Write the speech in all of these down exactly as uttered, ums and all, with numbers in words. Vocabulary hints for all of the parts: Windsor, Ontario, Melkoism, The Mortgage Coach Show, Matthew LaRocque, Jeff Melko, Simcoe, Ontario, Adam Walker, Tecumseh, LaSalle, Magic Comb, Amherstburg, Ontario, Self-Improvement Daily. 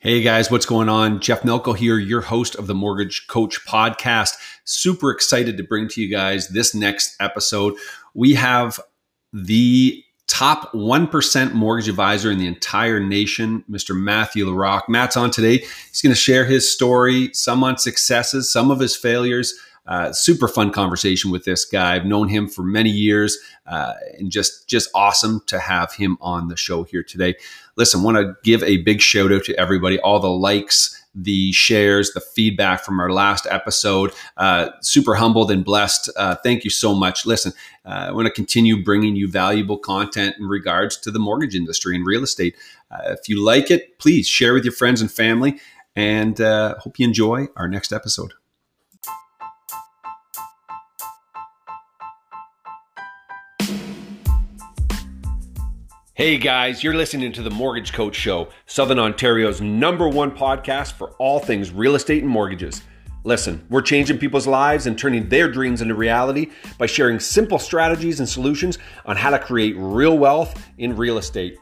Hey guys, what's going on? Jeff Melko here, your host of the Mortgage Coach Podcast. Super excited to bring to you guys this next episode. We have the top one percent mortgage advisor in the entire nation, Mister Matthew LaRocque. Matt's on today. He's going to share his story, some on successes, some of his failures. Uh, super fun conversation with this guy. I've known him for many years uh, and just, just awesome to have him on the show here today. Listen, want to give a big shout out to everybody, all the likes, the shares, the feedback from our last episode. Uh, super humbled and blessed. Uh, thank you so much. Listen, uh, I want to continue bringing you valuable content in regards to the mortgage industry and real estate. Uh, if you like it, please share with your friends and family, and uh, hope you enjoy our next episode. Hey guys, you're listening to The Mortgage Coach Show, Southern Ontario's number one podcast for all things real estate and mortgages. Listen, we're changing people's lives and turning their dreams into reality by sharing simple strategies and solutions on how to create real wealth in real estate.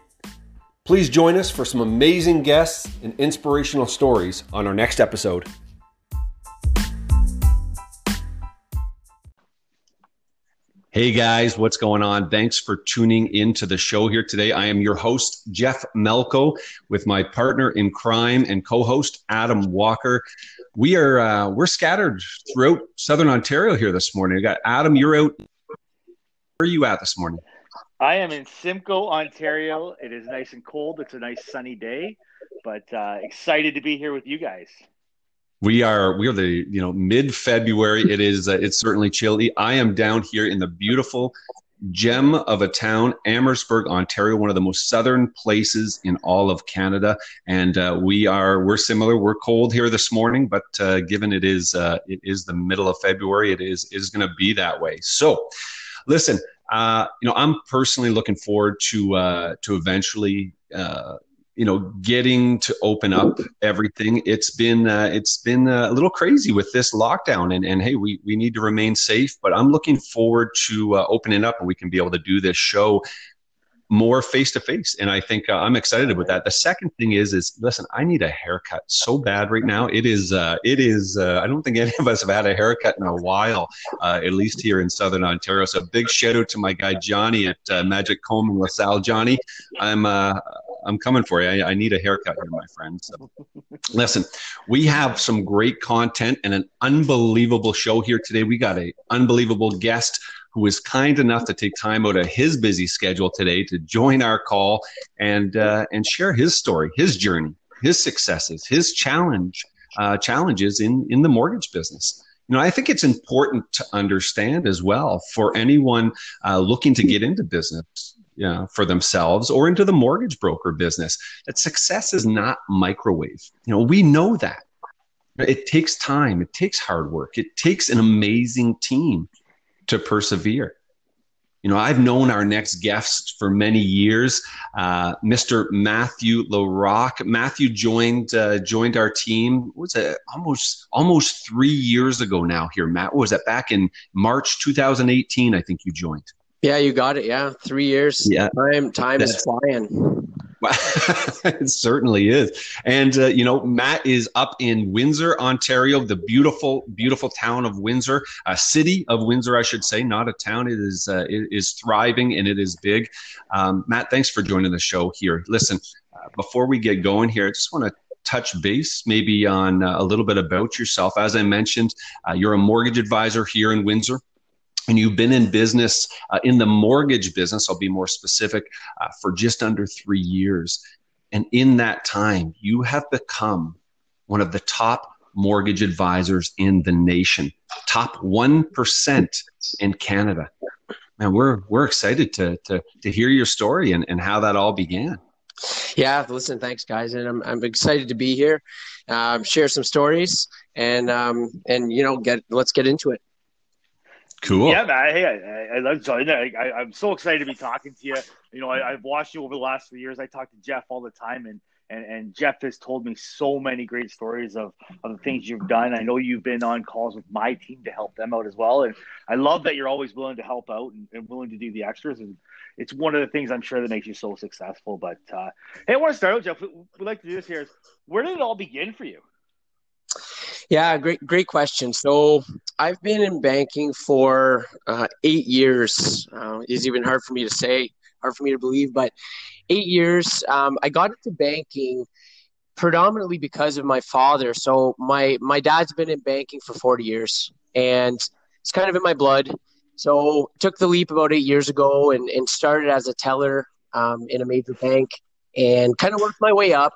Please join us for some amazing guests and inspirational stories on our next episode. Hey guys, what's going on? Thanks for tuning into the show here today. I am your host, Jeff Melko, with my partner in crime and co-host, Adam Walker. We are uh, we're scattered throughout Southern Ontario here this morning. We got Adam, you're out. Where are you at this morning? I am in Simcoe, Ontario. It is nice and cold. It's a nice sunny day, but uh, excited to be here with you guys. We are we are the you know mid-February. It is uh, it's certainly chilly. I am down here in the beautiful gem of a town, Amherstburg, Ontario, one of the most southern places in all of Canada. And uh, we are we're similar. We're cold here this morning, but uh, given it is uh, it is the middle of February, it is is going to be that way. So, listen, uh, you know, I'm personally looking forward to uh, to eventually. Uh, you know, getting to open up everything. It's been, uh, it's been a little crazy with this lockdown, and, and hey, we, we need to remain safe, but I'm looking forward to uh, opening up and we can be able to do this show more face-to-face. And I think uh, I'm excited about that. The second thing is, is listen, I need a haircut so bad right now. It is, uh, it is, uh, I don't think any of us have had a haircut in a while, uh, at least here in Southern Ontario. So big shout out to my guy, Johnny at uh, Magic Comb in LaSalle. Johnny, I'm, uh, I'm coming for you. I, I need a haircut here, my friend. So. Listen, we have some great content and an unbelievable show here today. We got an unbelievable guest who was kind enough to take time out of his busy schedule today to join our call and uh, and share his story, his journey, his successes, his challenge uh, challenges in, in the mortgage business. You know, I think it's important to understand as well for anyone uh, looking to get into business. You know, for themselves or into the mortgage broker business, that success is not microwave. You know, we know that. It takes time. It takes hard work. It takes an amazing team to persevere. You know, I've known our next guest for many years, uh, Mister Matthew LaRocque. Matthew joined uh, joined our team. What was it almost almost three years ago now? Here, Matt, what was that? Back in March two thousand eighteen, I think you joined. Yeah, you got it. Yeah. Three years. Yeah. Time, time That's, is flying. It certainly is. And, uh, you know, Matt is up in Windsor, Ontario, the beautiful, beautiful town of Windsor, a city of Windsor, I should say, not a town. It is, uh, it is thriving and it is big. Um, Matt, thanks for joining the show here. Listen, uh, before we get going here, I just want to touch base maybe on uh, a little bit about yourself. As I mentioned, uh, you're a mortgage advisor here in Windsor. And you've been in business, uh, in the mortgage business, I'll be more specific, uh, for just under three years. And in that time, you have become one of the top mortgage advisors in the nation, top one percent in Canada. Man, we're we're excited to to, to hear your story and, and how that all began. Yeah, listen, thanks, guys. And I'm I'm excited to be here, uh, share some stories, and, um, and you know, get let's get into it. Cool. Yeah, man. Hey, I, I love joining. I, I, I'm so excited to be talking to you. You know, I, I've watched you over the last few years. I talk to Jeff all the time, and And, and Jeff has told me so many great stories of, of the things you've done. I know you've been on calls with my team to help them out as well. And I love that you're always willing to help out and, and willing to do the extras. And it's one of the things I'm sure that makes you so successful. But uh, hey, I want to start out, Jeff. We, we like to do this here. Where did it all begin for you? Yeah, great, great question. So I've been in banking for uh, eight years. Uh, it's even hard for me to say, hard for me to believe, but eight years. Um, I got into banking predominantly because of my father. So my, my dad's been in banking for forty years and it's kind of in my blood. So took the leap about eight years ago and, and started as a teller um, in a major bank and kind of worked my way up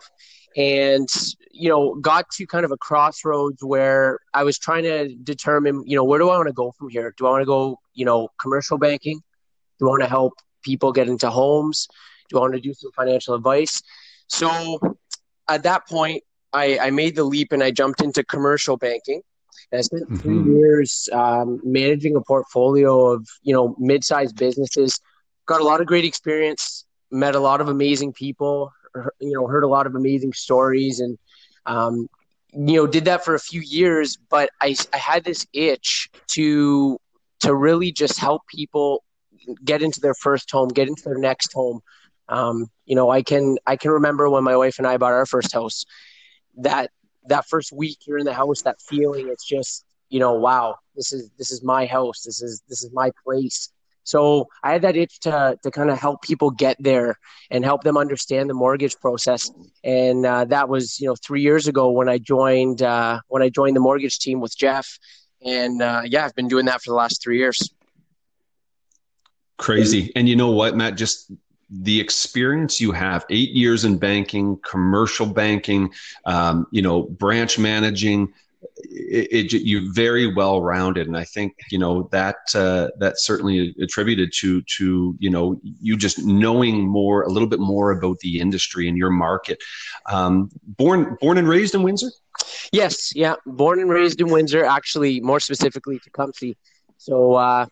and, you know, got to kind of a crossroads where I was trying to determine, you know, where do I want to go from here? Do I want to go, you know, commercial banking? Do I want to help people get into homes? Do I want to do some financial advice? So at that point, I, I made the leap and I jumped into commercial banking. And I spent mm-hmm. three years um, managing a portfolio of, you know, mid-sized businesses. Got a lot of great experience, met a lot of amazing people, you know, heard a lot of amazing stories and, um, you know, did that for a few years. But I, I had this itch to to really just help people get into their first home, get into their next home. Um, you know, I can, I can remember when my wife and I bought our first house, that, that first week you're in the house, that feeling, it's just, you know, wow, this is, this is my house. This is, this is my place. So I had that itch to, to kind of help people get there and help them understand the mortgage process. And, uh, that was, you know, three years ago when I joined, uh, when I joined the mortgage team with Jeff and, uh, yeah, I've been doing that for the last three years. Crazy. And you know what, Matt, just the experience you have, eight years in banking, commercial banking, um, you know, branch managing, it, it, you're very well-rounded. And I think, you know, that uh, that certainly attributed to, to, you know, you just knowing more, a little bit more about the industry and your market. Um, born, born and raised in Windsor? Yes. Yeah. Born and raised in Windsor, actually, more specifically Tecumseh. So uh,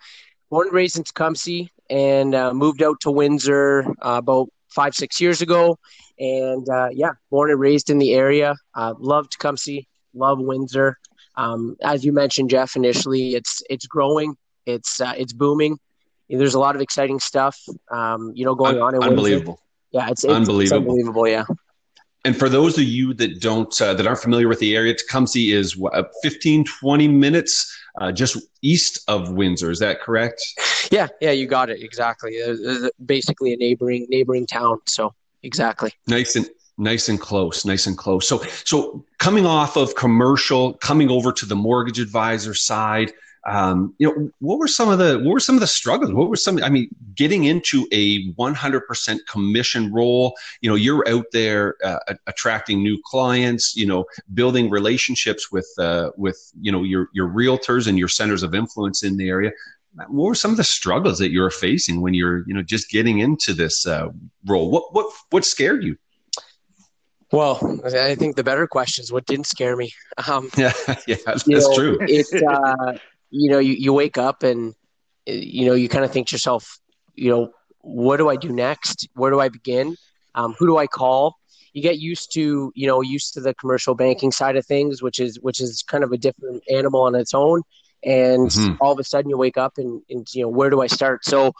born and raised in Tecumseh. And uh, moved out to Windsor uh, about five, six years ago. And uh, yeah, born and raised in the area. Uh, love Tecumseh, love Windsor. Um, as you mentioned, Jeff, initially, it's it's growing. It's uh, it's booming. And there's a lot of exciting stuff, um, you know, going Un- on in unbelievable. Windsor. Yeah, it's, it's unbelievable. It's unbelievable, yeah. And for those of you that don't uh, that aren't familiar with the area, Tecumseh is what, fifteen, twenty minutes uh, just east of Windsor. Is that correct? Yeah, yeah, you got it exactly. Uh, basically, a neighboring neighboring town. So exactly. Nice and nice and close. Nice and close. So so coming off of commercial, coming over to the mortgage advisor side. Um, you know, what were some of the, what were some of the struggles? What were some, I mean, getting into a one hundred percent commission role, you know, you're out there uh, attracting new clients, you know, building relationships with, uh, with, you know, your, your realtors and your centers of influence in the area. What were some of the struggles that you're facing when you're, you know, just getting into this uh, role? What, what, what scared you? Well, I think the better question is what didn't scare me. Um, yeah, yeah, that's know, true. It's, uh, you know, you, you wake up and, you know, you kind of think to yourself, you know, what do I do next? Where do I begin? Um, who do I call? You get used to, you know, used to the commercial banking side of things, which is, which is kind of a different animal on its own. And mm-hmm. all of a sudden you wake up and, and, you know, where do I start? So,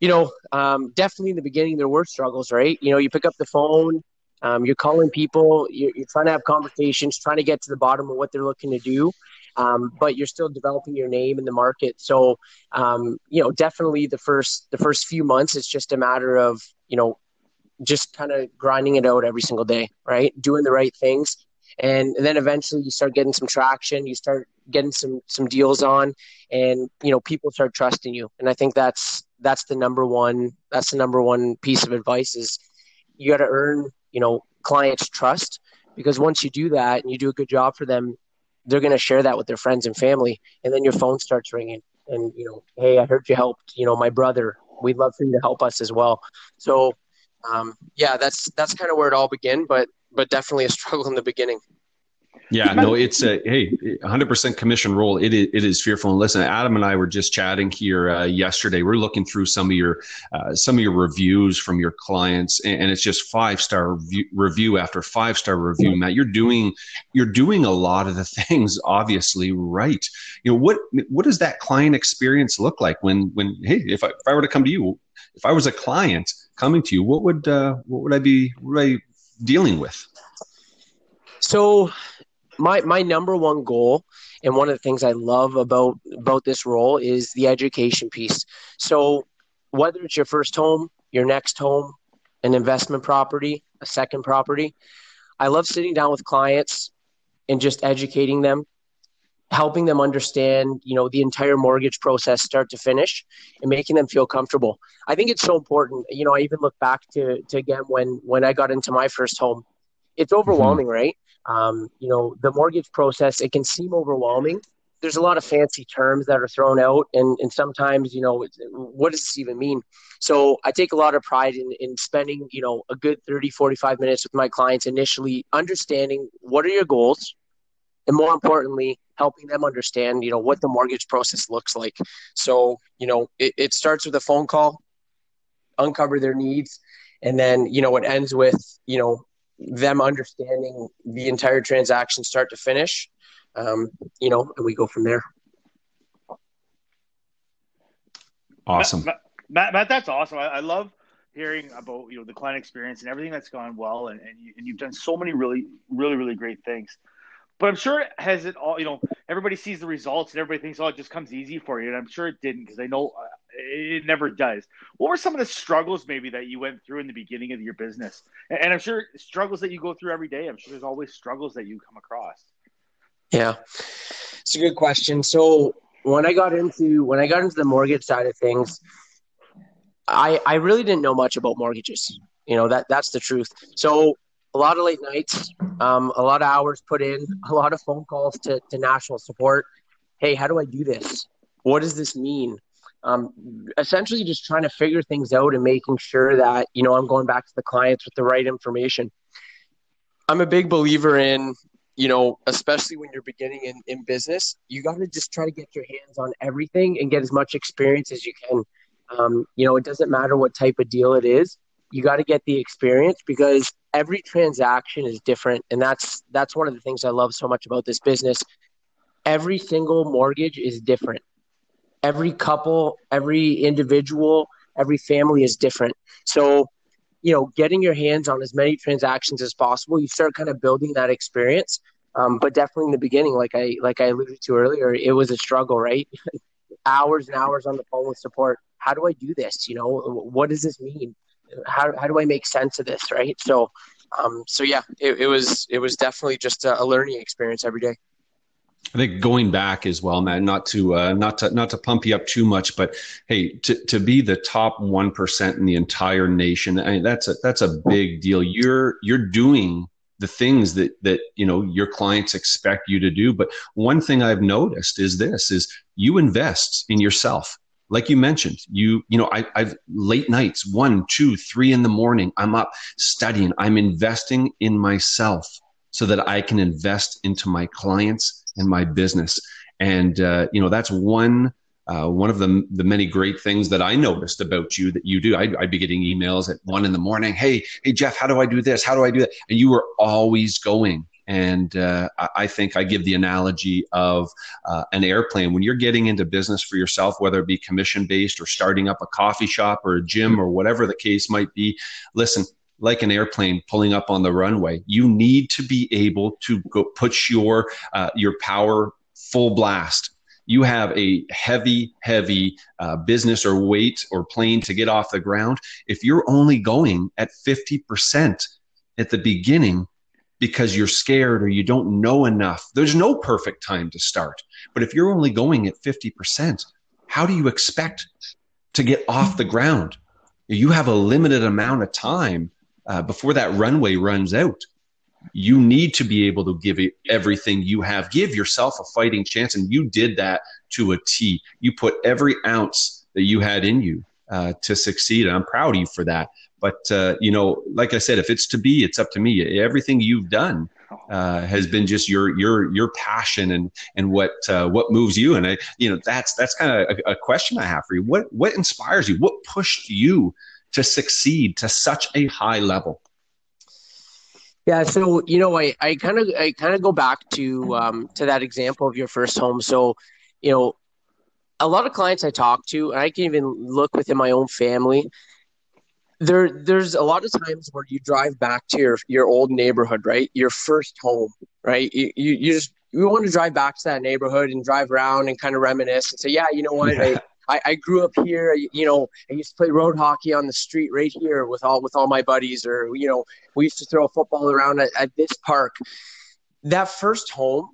you know, um, definitely in the beginning, there were struggles, right? You know, you pick up the phone, um, you're calling people, you're, you're trying to have conversations, trying to get to the bottom of what they're looking to do. Um, but you're still developing your name in the market. So, um, you know, definitely the first, the first few months, it's just a matter of, you know, just kind of grinding it out every single day, right? Doing the right things. And then eventually you start getting some traction, you start getting some, some deals on and, you know, people start trusting you. And I think that's, that's the number one, that's the number one piece of advice is you got to earn, you know, clients' trust, because once you do that and you do a good job for them, they're going to share that with their friends and family. And then your phone starts ringing and, you know, hey, I heard you helped, you know, my brother, we'd love for you to help us as well. So, um, yeah, that's, that's kind of where it all began, but, but definitely a struggle in the beginning. Yeah, no, it's a, hey, one hundred percent commission role. It is, it is fearful. And listen, Adam and I were just chatting here uh, yesterday. We're looking through some of your, uh, some of your reviews from your clients, and, and it's just five-star review, review after five-star review. Matt, you're doing, you're doing a lot of the things obviously right. You know, what, what does that client experience look like when, when, hey, if I, if I were to come to you, if I was a client coming to you, what would, uh, what would I be what would I dealing with? So, My my number one goal, and one of the things I love about, about this role, is the education piece. So whether it's your first home, your next home, an investment property, a second property, I love sitting down with clients and just educating them, helping them understand, you know, the entire mortgage process start to finish, and making them feel comfortable. I think it's so important. You know, I even look back to, to again, when, when I got into my first home, it's overwhelming, mm-hmm. right? Um, you know, the mortgage process, it can seem overwhelming. There's a lot of fancy terms that are thrown out, and, and sometimes, you know, what does this even mean? So I take a lot of pride in, in spending, you know, a good thirty, forty-five minutes with my clients initially, understanding what are your goals, and more importantly, helping them understand, you know, what the mortgage process looks like. So, you know, it, it starts with a phone call, uncover their needs, and then, you know, it ends with, you know, them understanding the entire transaction start to finish, um, you know, and we go from there. Awesome. Matt, Matt, Matt that's awesome. I, I love hearing about, you know, the client experience and everything that's gone well. And, and, you, and you've done so many really, really, really great things. But I'm sure it has it all, you know, everybody sees the results and everybody thinks, oh, it just comes easy for you. And I'm sure it didn't, because I know uh, it never does. What were some of the struggles maybe that you went through in the beginning of your business? And I'm sure struggles that you go through every day. I'm sure there's always struggles that you come across. Yeah, it's a good question. So when I got into, when I got into the mortgage side of things, I, I really didn't know much about mortgages. You know, that that's the truth. So a lot of late nights, um, a lot of hours put in, a lot of phone calls to, to national support. Hey, how do I do this? What does this mean? Um, essentially just trying to figure things out and making sure that, you know, I'm going back to the clients with the right information. I'm a big believer in, you know, especially when you're beginning in, in business, you got to just try to get your hands on everything and get as much experience as you can. Um, you know, it doesn't matter what type of deal it is. You got to get the experience, because every transaction is different. And that's, that's one of the things I love so much about this business. Every single mortgage is different. Every couple, every individual, every family is different. So, you know, getting your hands on as many transactions as possible, you start kind of building that experience. Um, but definitely in the beginning, like I like I alluded to earlier, it was a struggle, right? Hours and hours on the phone with support. How do I do this? You know, what does this mean? How how do I make sense of this, right? So, um, so yeah, it, it was it was definitely just a, a learning experience every day. I think going back as well, Matt, not to, uh, not to, not to pump you up too much, but hey, to, to be the top one percent in the entire nation, I mean, that's a, that's a big deal. You're, you're doing the things that, that, you know, your clients expect you to do. But one thing I've noticed is this, is you invest in yourself. Like you mentioned, you, you know, I, I've late nights, one, two, three in the morning, I'm up studying, I'm investing in myself so that I can invest into my clients in my business. And, uh, you know, that's one, uh, one of the, the many great things that I noticed about you that you do. I'd, I'd be getting emails at one in the morning. Hey, Hey Jeff, how do I do this? How do I do that? And you were always going. And, uh, I, I think I give the analogy of, uh, an airplane. When you're getting into business for yourself, whether it be commission based or starting up a coffee shop or a gym or whatever the case might be, listen, like an airplane pulling up on the runway, you need to be able to go push your uh, your power full blast. You have a heavy, heavy uh, business or weight or plane to get off the ground. If you're only going at fifty percent at the beginning because you're scared or you don't know enough, there's no perfect time to start. But if you're only going at fifty percent, how do you expect to get off the ground? You have a limited amount of time. Uh, before that runway runs out, you need to be able to give it everything you have. Give yourself a fighting chance, and you did that to a T. You put every ounce that you had in you uh, to succeed, and I'm proud of you for that. But, uh, you know, like I said, if it's to be, it's up to me. Everything you've done uh, has been just your your your passion and and what uh, what moves you. And I, you know, that's that's kind of a, a question I have for you. What what inspires you? What pushed you to succeed to such a high level? Yeah, so you know, I I kind of I kind of go back to um, to that example of your first home. So, you know, a lot of clients I talk to, and I can even look within my own family. There, there's a lot of times where you drive back to your, your old neighborhood, right? Your first home, right? You you, you just you want to drive back to that neighborhood and drive around and kind of reminisce and say, yeah, you know what, yeah. I, I I grew up here. You know, I used to play road hockey on the street right here with all with all my buddies, or you know, we used to throw football around at, at this park. That first home,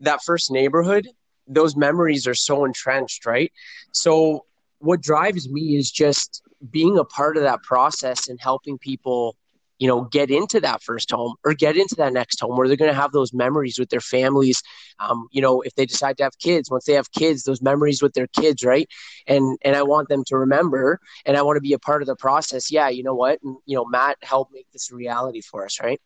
that first neighborhood, those memories are so entrenched, right? So what drives me is just being a part of that process and helping people, you know, get into that first home or get into that next home where they're going to have those memories with their families. Um, you know, if they decide to have kids, once they have kids, those memories with their kids, right? And and I want them to remember, and I want to be a part of the process. Yeah, you know what? And, you know, Matt helped make this reality for us, right?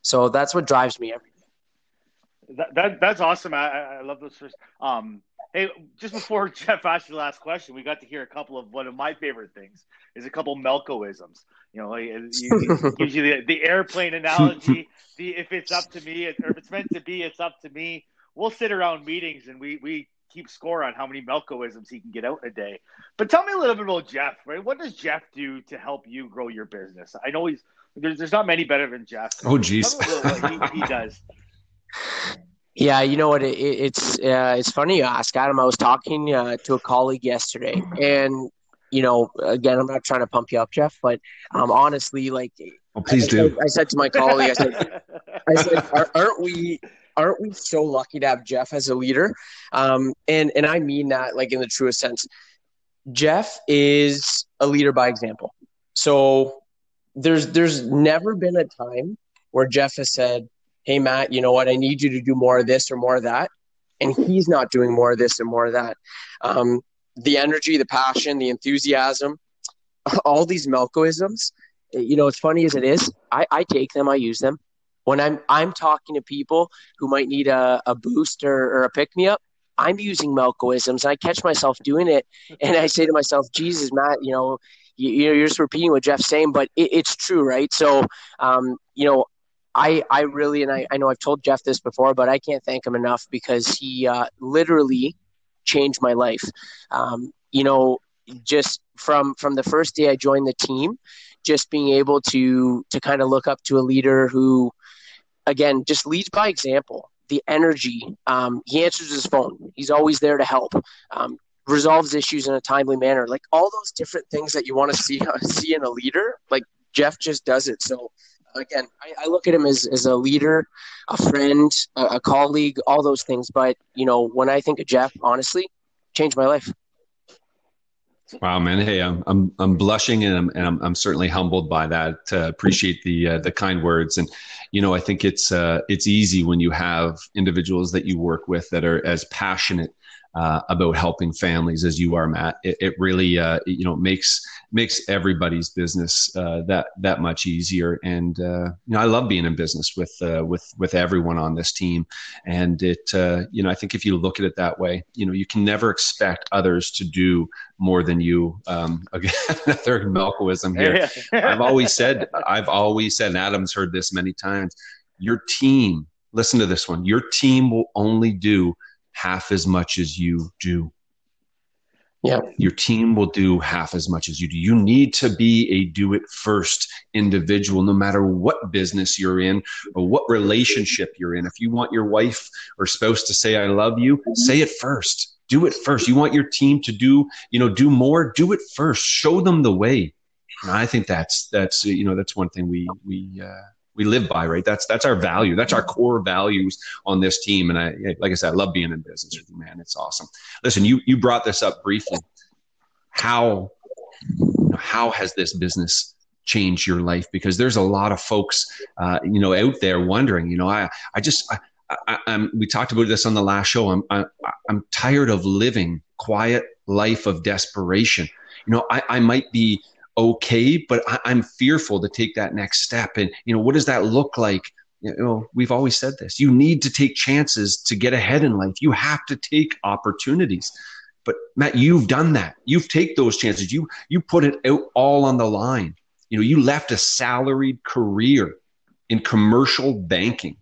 So that's what drives me every day. That, that that's awesome. I, I love those first. Um, hey, just before Jeff asked your last question, we got to hear a couple of one of my favorite things is a couple Melkoisms. You know, he, he gives you the, the airplane analogy. The if it's up to me, or if it's meant to be, it's up to me. We'll sit around meetings and we we keep score on how many Melkoisms he can get out in a day. But tell me a little bit about Jeff. Right, what does Jeff do to help you grow your business? I know he's there's there's not many better than Jeff. Oh, geez, what he, he does. Yeah, you know what? It, it, it's uh, it's funny you ask, Adam. I was talking uh, to a colleague yesterday, and you know, again, I'm not trying to pump you up, Jeff, but um, honestly, like, oh, please I, do. I, I said to my colleague, I said, I said, aren't we, aren't we so lucky to have Jeff as a leader? Um, and and I mean that like in the truest sense. Jeff is a leader by example. So there's there's never been a time where Jeff has said, hey, Matt, you know what? I need you to do more of this or more of that. And he's not doing more of this and more of that. Um, the energy, the passion, the enthusiasm, all these Melkoisms, you know, as funny as it is, I, I take them, I use them. When I'm I'm talking to people who might need a, a boost or, or a pick-me-up, I'm using Melkoisms. And I catch myself doing it. And I say to myself, Jesus, Matt, you know, you, you're just repeating what Jeff's saying, but it, it's true, right? So, um, you know, I, I really, and I, I know I've told Jeff this before, but I can't thank him enough because he uh, literally changed my life. Um, you know, just from from the first day I joined the team, just being able to to kind of look up to a leader who, again, just leads by example. The energy, um, he answers his phone. He's always there to help. Um, resolves issues in a timely manner. Like all those different things that you want to see see in a leader, like Jeff just does it. So. Again, I, I look at him as, as a leader, a friend, a, a colleague, all those things. But, you know, when I think of Jeff, honestly, changed my life. Wow, man. Hey, I'm I'm, I'm blushing and I'm, and I'm I'm certainly humbled by that. Uh, appreciate the uh, the kind words. And, you know, I think it's uh, it's easy when you have individuals that you work with that are as passionate Uh, about helping families as you are, Matt. It, it really, uh, it, you know, makes makes everybody's business uh, that that much easier. And uh, you know, I love being in business with uh, with with everyone on this team. And it, uh, you know, I think if you look at it that way, you know, you can never expect others to do more than you. Um, again, another Melkoism here. I've always said, I've always said, and Adam's heard this many times. Your team, listen to this one. Your team will only do half as much as you do. Yeah. Your team will do half as much as you do. You need to be a do it first individual, no matter what business you're in or what relationship you're in. If you want your wife or spouse to say, I love you, say it first, do it first. You want your team to do, you know, do more, do it first, show them the way. And I think that's, that's, you know, that's one thing we, we, uh, we live by, right? That's that's our value. That's our core values on this team. And I, like I said, I love being in business with you, man. It's awesome. Listen, you you brought this up briefly. How how has this business changed your life? Because there's a lot of folks, uh, you know, out there wondering. You know, I I just I, I, I'm. We talked about this on the last show. I'm I, I'm tired of living quiet life of desperation. You know, I I might be. Okay, but I, I'm fearful to take that next step. And, you know, what does that look like? you know, we've always said this, you need to take chances to get ahead in life. You have to take opportunities. But Matt, you've done that. You've taken those chances. You, you put it out all on the line. You know, you left a salaried career in commercial banking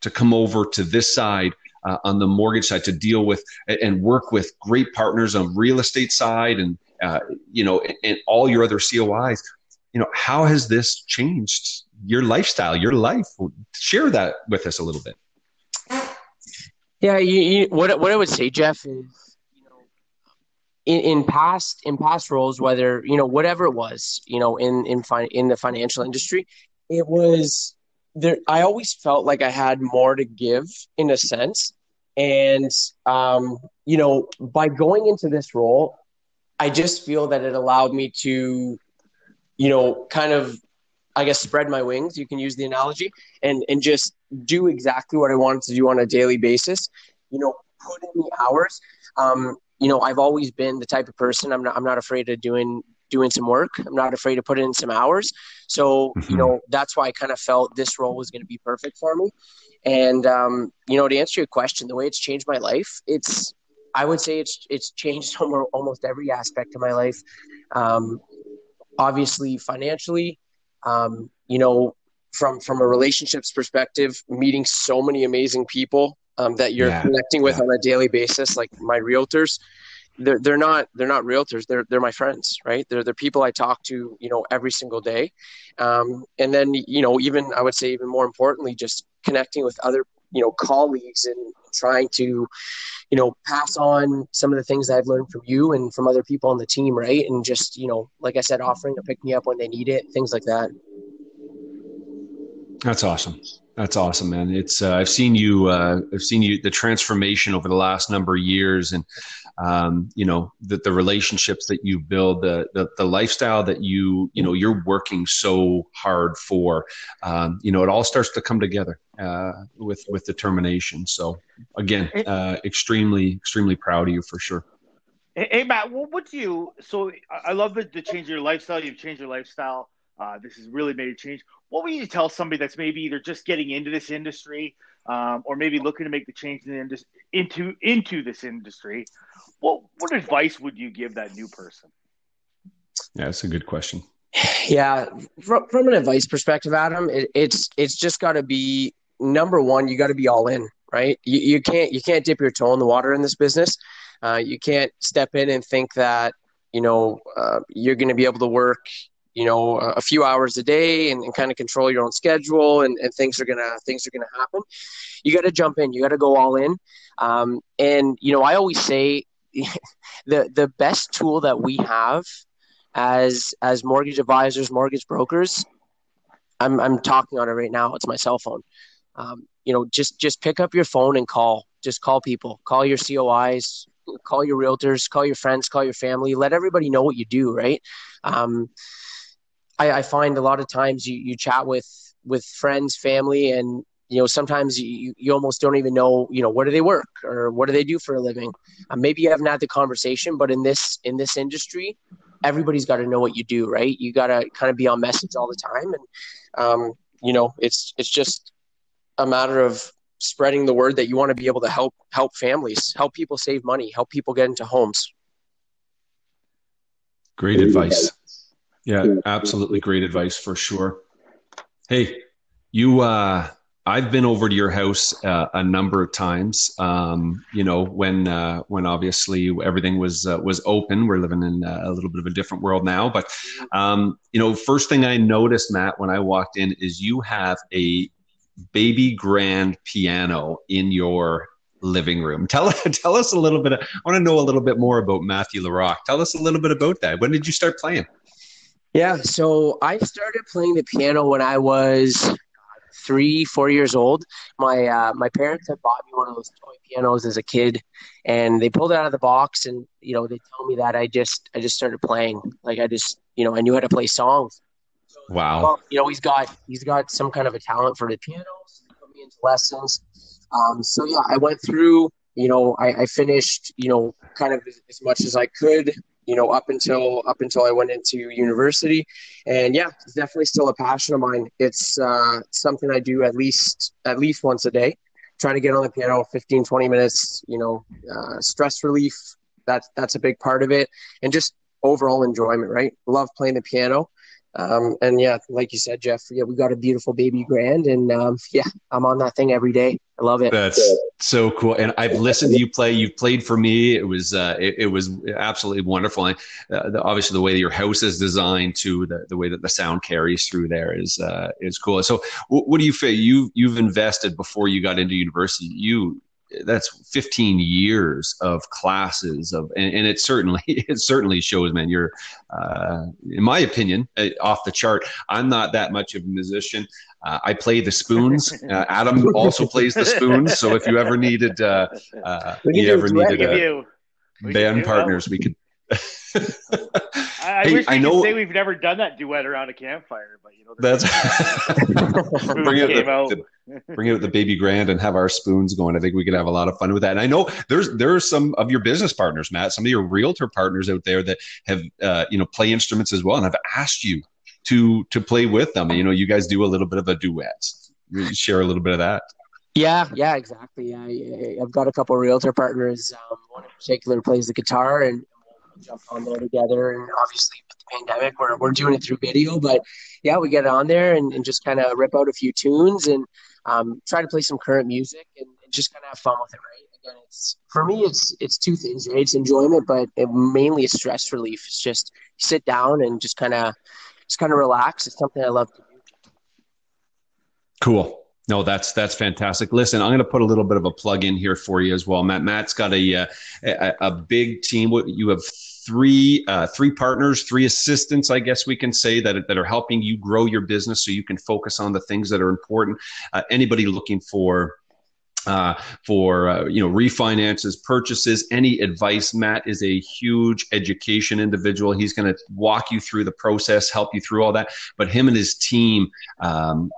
to come over to this side, uh, on the mortgage side, to deal with and work with great partners on real estate side and, uh, you know, and, and all your other C O Is. You know, how has this changed your lifestyle, your life? Share that with us a little bit. Yeah, you, you, what what I would say, Jeff, is you know, in, in past in past roles, whether you know whatever it was, you know, in in fin- in the financial industry, it was there. I always felt like I had more to give, in a sense, and um, you know, by going into this role, I just feel that it allowed me to, you know, kind of, I guess, spread my wings, you can use the analogy, and, and just do exactly what I wanted to do on a daily basis, you know, put in the hours. Um, you know, I've always been the type of person, I'm not, I'm not afraid of doing, doing some work. I'm not afraid to put in some hours. So, you know, that's why I kind of felt this role was going to be perfect for me. And, um, you know, to answer your question, the way it's changed my life, it's, I would say it's, it's changed almost every aspect of my life. Um, Obviously, financially, um, you know, from from a relationships perspective, meeting so many amazing people um, that you're yeah, connecting with yeah. on a daily basis. Like my realtors, they're they're not they're not realtors. They're they're my friends, right? They're the people I talk to, you know, every single day. Um, and then, you know, even I would say even more importantly, just connecting with other, you know, colleagues and trying to, you know, pass on some of the things that I've learned from you and from other people on the team. Right. And just, you know, like I said, offering to pick me up when they need it, things like that. That's awesome. That's awesome, man. It's, uh, I've seen you, uh, I've seen you, the transformation over the last number of years and, um, you know, the, the relationships that you build, the, the, the lifestyle that you, you know, you're working so hard for, um, you know, it all starts to come together, uh, with, with determination. So again, uh, extremely, extremely proud of you for sure. Hey, hey Matt, what do you, so I love the, the change of your lifestyle. You've changed your lifestyle. Uh, this has really made a change. What would you tell somebody that's maybe either just getting into this industry um, or maybe looking to make the change in the indus- into into this industry? What what advice would you give that new person? Yeah, that's a good question. Yeah, from, from an advice perspective, Adam, it, it's it's just got to be number one. You got to be all in, right? You, you can't you can't dip your toe in the water in this business. Uh, you can't step in and think that you know uh, you're going to be able to work, you know, a few hours a day and, and kind of control your own schedule and, and things are going to, things are going to happen. You got to jump in, you got to go all in. Um, and, you know, I always say the, the best tool that we have as, as mortgage advisors, mortgage brokers, I'm, I'm talking on it right now. It's my cell phone. Um, you know, just, just pick up your phone and call, just call people, call your C O Is, call your realtors, call your friends, call your family, let everybody know what you do. Right. Um, I, I find a lot of times you, you chat with, with friends, family, and, you know, sometimes you, you almost don't even know, you know, where do they work or what do they do for a living? Uh, maybe you haven't had the conversation, but in this, in this industry, everybody's got to know what you do, right? You got to kind of be on message all the time. And, um, you know, it's, it's just a matter of spreading the word that you want to be able to help, help families, help people save money, help people get into homes. Great advice. Yeah, absolutely great advice for sure. Hey, you, uh, I've been over to your house uh, a number of times, um, you know, when, uh, when obviously everything was, uh, was open. We're living in a little bit of a different world now, but, um, you know, first thing I noticed, Matt, when I walked in is you have a baby grand piano in your living room. Tell, tell us a little bit. Of, I want to know a little bit more about Matthew LaRocque. Tell us a little bit about that. When did you start playing? Yeah, so I started playing the piano when I was three, four years old. My uh, my parents had bought me one of those toy pianos as a kid, and they pulled it out of the box. And you know, they told me that I just I just started playing. Like I just you know I knew how to play songs. So, wow. Well, you know, he's got he's got some kind of a talent for the piano. So they put me into lessons. Um, so yeah, I went through. You know, I, I finished. You know, kind of as, as much as I could. you know, up until up until I went into university. And yeah, it's definitely still a passion of mine. It's uh, something I do at least at least once a day. Trying to get on the piano, fifteen, twenty minutes, you know, uh, stress relief. That's, that's a big part of it. And just overall enjoyment, right? Love playing the piano. Um, and yeah, like you said, Jeff, yeah, we got a beautiful baby grand, and um, yeah, I'm on that thing every day. I love it. That's so cool. And I've listened to you play. You've played for me. It was, uh, it, it was absolutely wonderful. And uh, the, obviously the way that your house is designed to the, the way that the sound carries through there is, uh, is cool. So w- what do you feel you, you've invested before you got into university? You, that's fifteen years of classes of, and, and it certainly, it certainly shows, man. You're, uh, in my opinion, off the chart. I'm not that much of a musician. Uh, I play the spoons. Uh, Adam also plays the spoons. So if you ever needed, uh, uh, you ever needed a band partners, we could. I hey, wish we I know, could say we've never done that duet around a campfire, but you know that's bring out the, out. the bring out the baby grand and have our spoons going. I think we could have a lot of fun with that. And I know there's there are some of your business partners, Matt, some of your realtor partners out there that have uh, you know play instruments as well, and I've asked you to to play with them. You know, you guys do a little bit of a duet. Share a little bit of that. Yeah, yeah, exactly. I, I've got a couple of realtor partners. Um, one in particular plays the guitar, and jump on there together, and obviously with the pandemic we're we're doing it through video, but yeah, we get on there and, and just kind of rip out a few tunes and um try to play some current music and, and just kind of have fun with it, right? Again, it's for me it's it's two things, right? It's enjoyment, but it mainly it's stress relief. It's just sit down and just kind of just kind of relax. It's something I love to do. Cool. No, that's that's fantastic. Listen, I'm going to put a little bit of a plug in here for you as well, Matt. Matt's got a a, a big team. You have three uh, three partners, three assistants, I guess we can say, that that are helping you grow your business so you can focus on the things that are important. Uh, anybody looking for uh, for uh, you know refinances, purchases, any advice, Matt is a huge education individual. He's going to walk you through the process, help you through all that. But him and his team, um,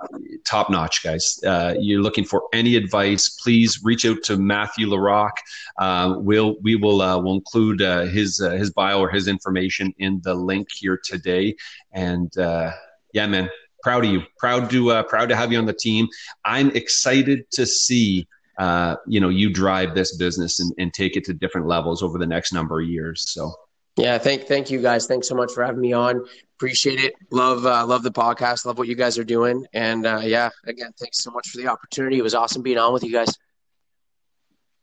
top notch guys. Uh, you're looking for any advice, please reach out to Matthew LaRocque. Uh, we'll we will uh, we'll include uh, his uh, his bio or his information in the link here today. And uh, yeah, man, proud of you. Proud to uh, proud to have you on the team. I'm excited to see. Uh, you know, you drive this business and, and take it to different levels over the next number of years. So, yeah, thank, thank you guys. Thanks so much for having me on. Appreciate it. Love, uh, love the podcast. Love what you guys are doing. And uh, yeah, again, thanks so much for the opportunity. It was awesome being on with you guys.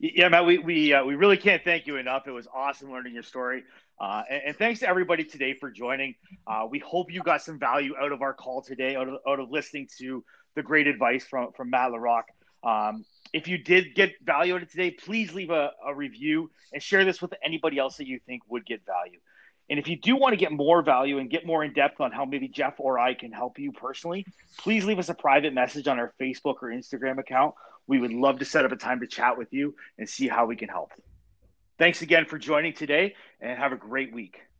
Yeah, Matt, we we uh, we really can't thank you enough. It was awesome learning your story. Uh, and, and thanks to everybody today for joining. Uh, we hope you got some value out of our call today, out of, out of listening to the great advice from, from Matt LaRocque. Um, If you did get value out of today, please leave a, a review and share this with anybody else that you think would get value. And if you do want to get more value and get more in depth on how maybe Jeff or I can help you personally, please leave us a private message on our Facebook or Instagram account. We would love to set up a time to chat with you and see how we can help. Thanks again for joining today, and have a great week.